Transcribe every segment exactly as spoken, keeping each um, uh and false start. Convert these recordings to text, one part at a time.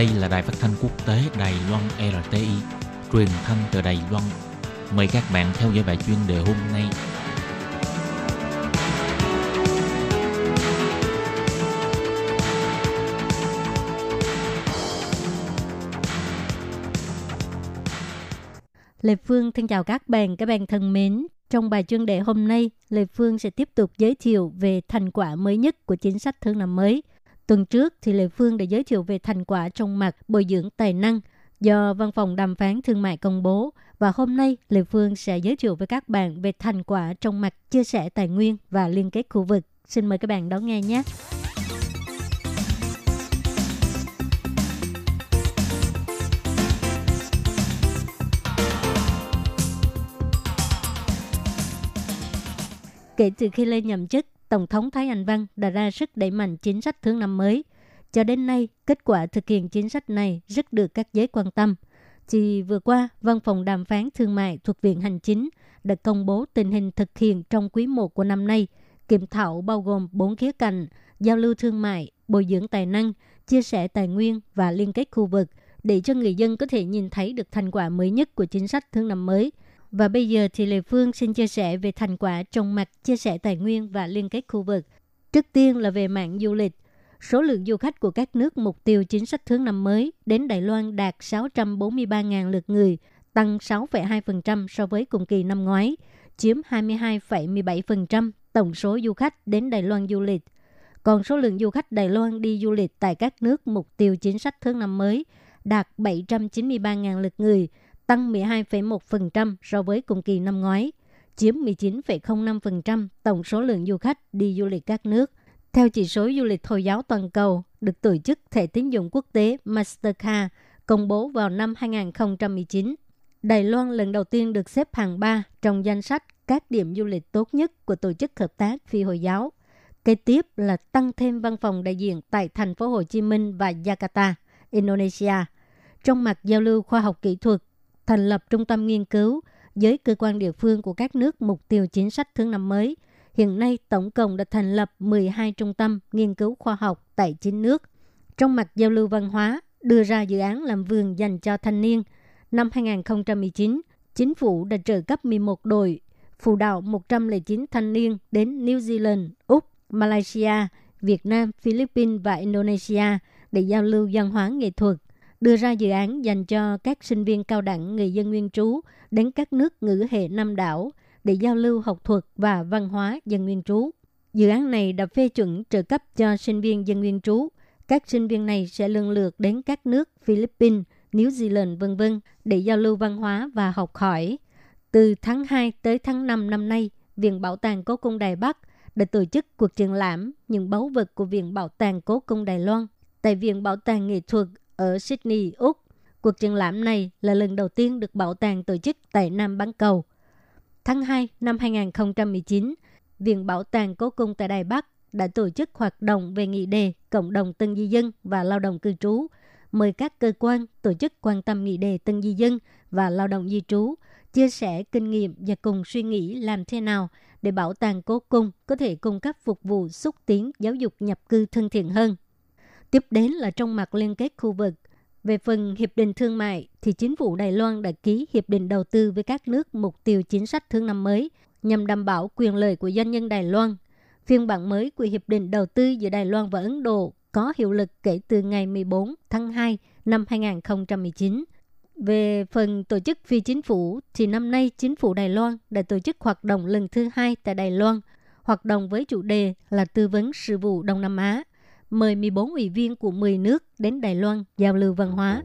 Đây là đài phát thanh quốc tế Đài Loan rờ tê i, truyền thanh từ Đài Loan. Mời các bạn theo dõi bài chuyên đề hôm nay. Lệ Phương thân chào các bạn, các bạn thân mến. Trong bài chuyên đề hôm nay, Lệ Phương sẽ tiếp tục giới thiệu về thành quả mới nhất của chính sách thương năm mới. Tuần trước thì Lệ Phương đã giới thiệu về thành quả trong mặt bồi dưỡng tài năng do Văn phòng Đàm phán Thương mại công bố. Và hôm nay, Lệ Phương sẽ giới thiệu với các bạn về thành quả trong mặt chia sẻ tài nguyên và liên kết khu vực. Xin mời các bạn đón nghe nhé! Kể từ khi lên nhậm chức, Tổng thống Thái Anh Văn đã ra sức đẩy mạnh chính sách thương năm mới. Cho đến nay, kết quả thực hiện chính sách này rất được các giới quan tâm. Thì vừa qua, Văn phòng Đàm phán Thương mại thuộc Viện Hành chính đã công bố tình hình thực hiện trong quý một của năm nay. Kiểm thảo bao gồm bốn khía cạnh: giao lưu thương mại, bồi dưỡng tài năng, chia sẻ tài nguyên và liên kết khu vực, để cho người dân có thể nhìn thấy được thành quả mới nhất của chính sách thương năm mới. Và bây giờ thì Lệ Phương xin chia sẻ về thành quả trong mặt chia sẻ tài nguyên và liên kết khu vực. Trước tiên là về mảng du lịch. Số lượng du khách của các nước mục tiêu chính sách thương năm mới đến Đài Loan đạt sáu trăm bốn mươi ba nghìn lượt người, tăng sáu phẩy hai phần trăm so với cùng kỳ năm ngoái, chiếm hai mươi hai phẩy mười bảy phần trăm tổng số du khách đến Đài Loan du lịch. Còn số lượng du khách Đài Loan đi du lịch tại các nước mục tiêu chính sách thương năm mới đạt bảy trăm chín mươi ba nghìn lượt người, tăng mười hai phẩy một phần trăm so với cùng kỳ năm ngoái, chiếm mười chín phẩy không năm phần trăm tổng số lượng du khách đi du lịch các nước. Theo chỉ số du lịch Hồi giáo toàn cầu được tổ chức thẻ tín dụng quốc tế MasterCard công bố vào năm hai không một chín, Đài Loan lần đầu tiên được xếp hạng ba trong danh sách các điểm du lịch tốt nhất của Tổ chức Hợp tác Phi Hồi giáo. Kế tiếp là tăng thêm văn phòng đại diện tại thành phố Hồ Chí Minh và Jakarta, Indonesia. Trong mặt giao lưu khoa học kỹ thuật, thành lập trung tâm nghiên cứu với cơ quan địa phương của các nước mục tiêu chính sách thương năm mới. Hiện nay, tổng cộng đã thành lập mười hai trung tâm nghiên cứu khoa học tại chín nước. Trong mặt giao lưu văn hóa, đưa ra dự án làm vườn dành cho thanh niên. Năm hai không một chín, chính phủ đã trợ cấp mười một đội, phụ đạo một trăm lẻ chín thanh niên đến New Zealand, Úc, Malaysia, Việt Nam, Philippines và Indonesia để giao lưu văn hóa nghệ thuật. Đưa ra dự án dành cho các sinh viên cao đẳng người dân nguyên trú đến các nước ngữ hệ Nam đảo để giao lưu học thuật và văn hóa dân nguyên trú. Dự án này đã phê chuẩn trợ cấp cho sinh viên dân nguyên trú. Các sinh viên này sẽ lần lượt đến các nước Philippines, New Zealand, vân vân để giao lưu văn hóa và học hỏi. Từ tháng hai tới tháng năm năm nay, Viện Bảo tàng Cố cung Đài Bắc đã tổ chức cuộc triển lãm những báu vật của Viện Bảo tàng Cố cung Đài Loan tại Viện Bảo tàng Nghệ thuật ở Sydney, Úc. Cuộc triển lãm này là lần đầu tiên được bảo tàng tổ chức tại Nam Bán Cầu. Tháng hai năm hai không một chín, Viện Bảo tàng Cố cung tại Đài Bắc đã tổ chức hoạt động về nghị đề cộng đồng tân di dân và lao động cư trú, mời các cơ quan, tổ chức quan tâm nghị đề tân di dân và lao động di trú, chia sẻ kinh nghiệm và cùng suy nghĩ làm thế nào để Bảo tàng Cố cung có thể cung cấp phục vụ xúc tiến giáo dục nhập cư thân thiện hơn. Tiếp đến là trong mặt liên kết khu vực. Về phần hiệp định thương mại, thì chính phủ Đài Loan đã ký hiệp định đầu tư với các nước mục tiêu chính sách thương năm mới nhằm đảm bảo quyền lợi của doanh nhân Đài Loan. Phiên bản mới của hiệp định đầu tư giữa Đài Loan và Ấn Độ có hiệu lực kể từ ngày mười bốn tháng hai năm hai không một chín. Về phần tổ chức phi chính phủ, thì năm nay chính phủ Đài Loan đã tổ chức hoạt động lần thứ hai tại Đài Loan, hoạt động với chủ đề là tư vấn sự vụ Đông Nam Á, mời mười bốn ủy viên của mười nước đến Đài Loan giao lưu văn hóa.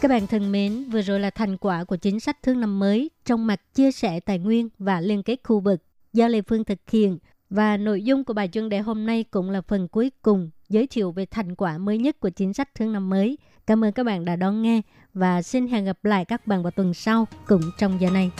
Các bạn thân mến, vừa rồi là thành quả của chính sách thương năm mới trong mặt chia sẻ tài nguyên và liên kết khu vực do Lệ Phương thực hiện. Và nội dung của bài chuyên đề hôm nay cũng là phần cuối cùng giới thiệu về thành quả mới nhất của chính sách thương năm mới. Cảm ơn các bạn đã đón nghe và xin hẹn gặp lại các bạn vào tuần sau cũng trong giờ này.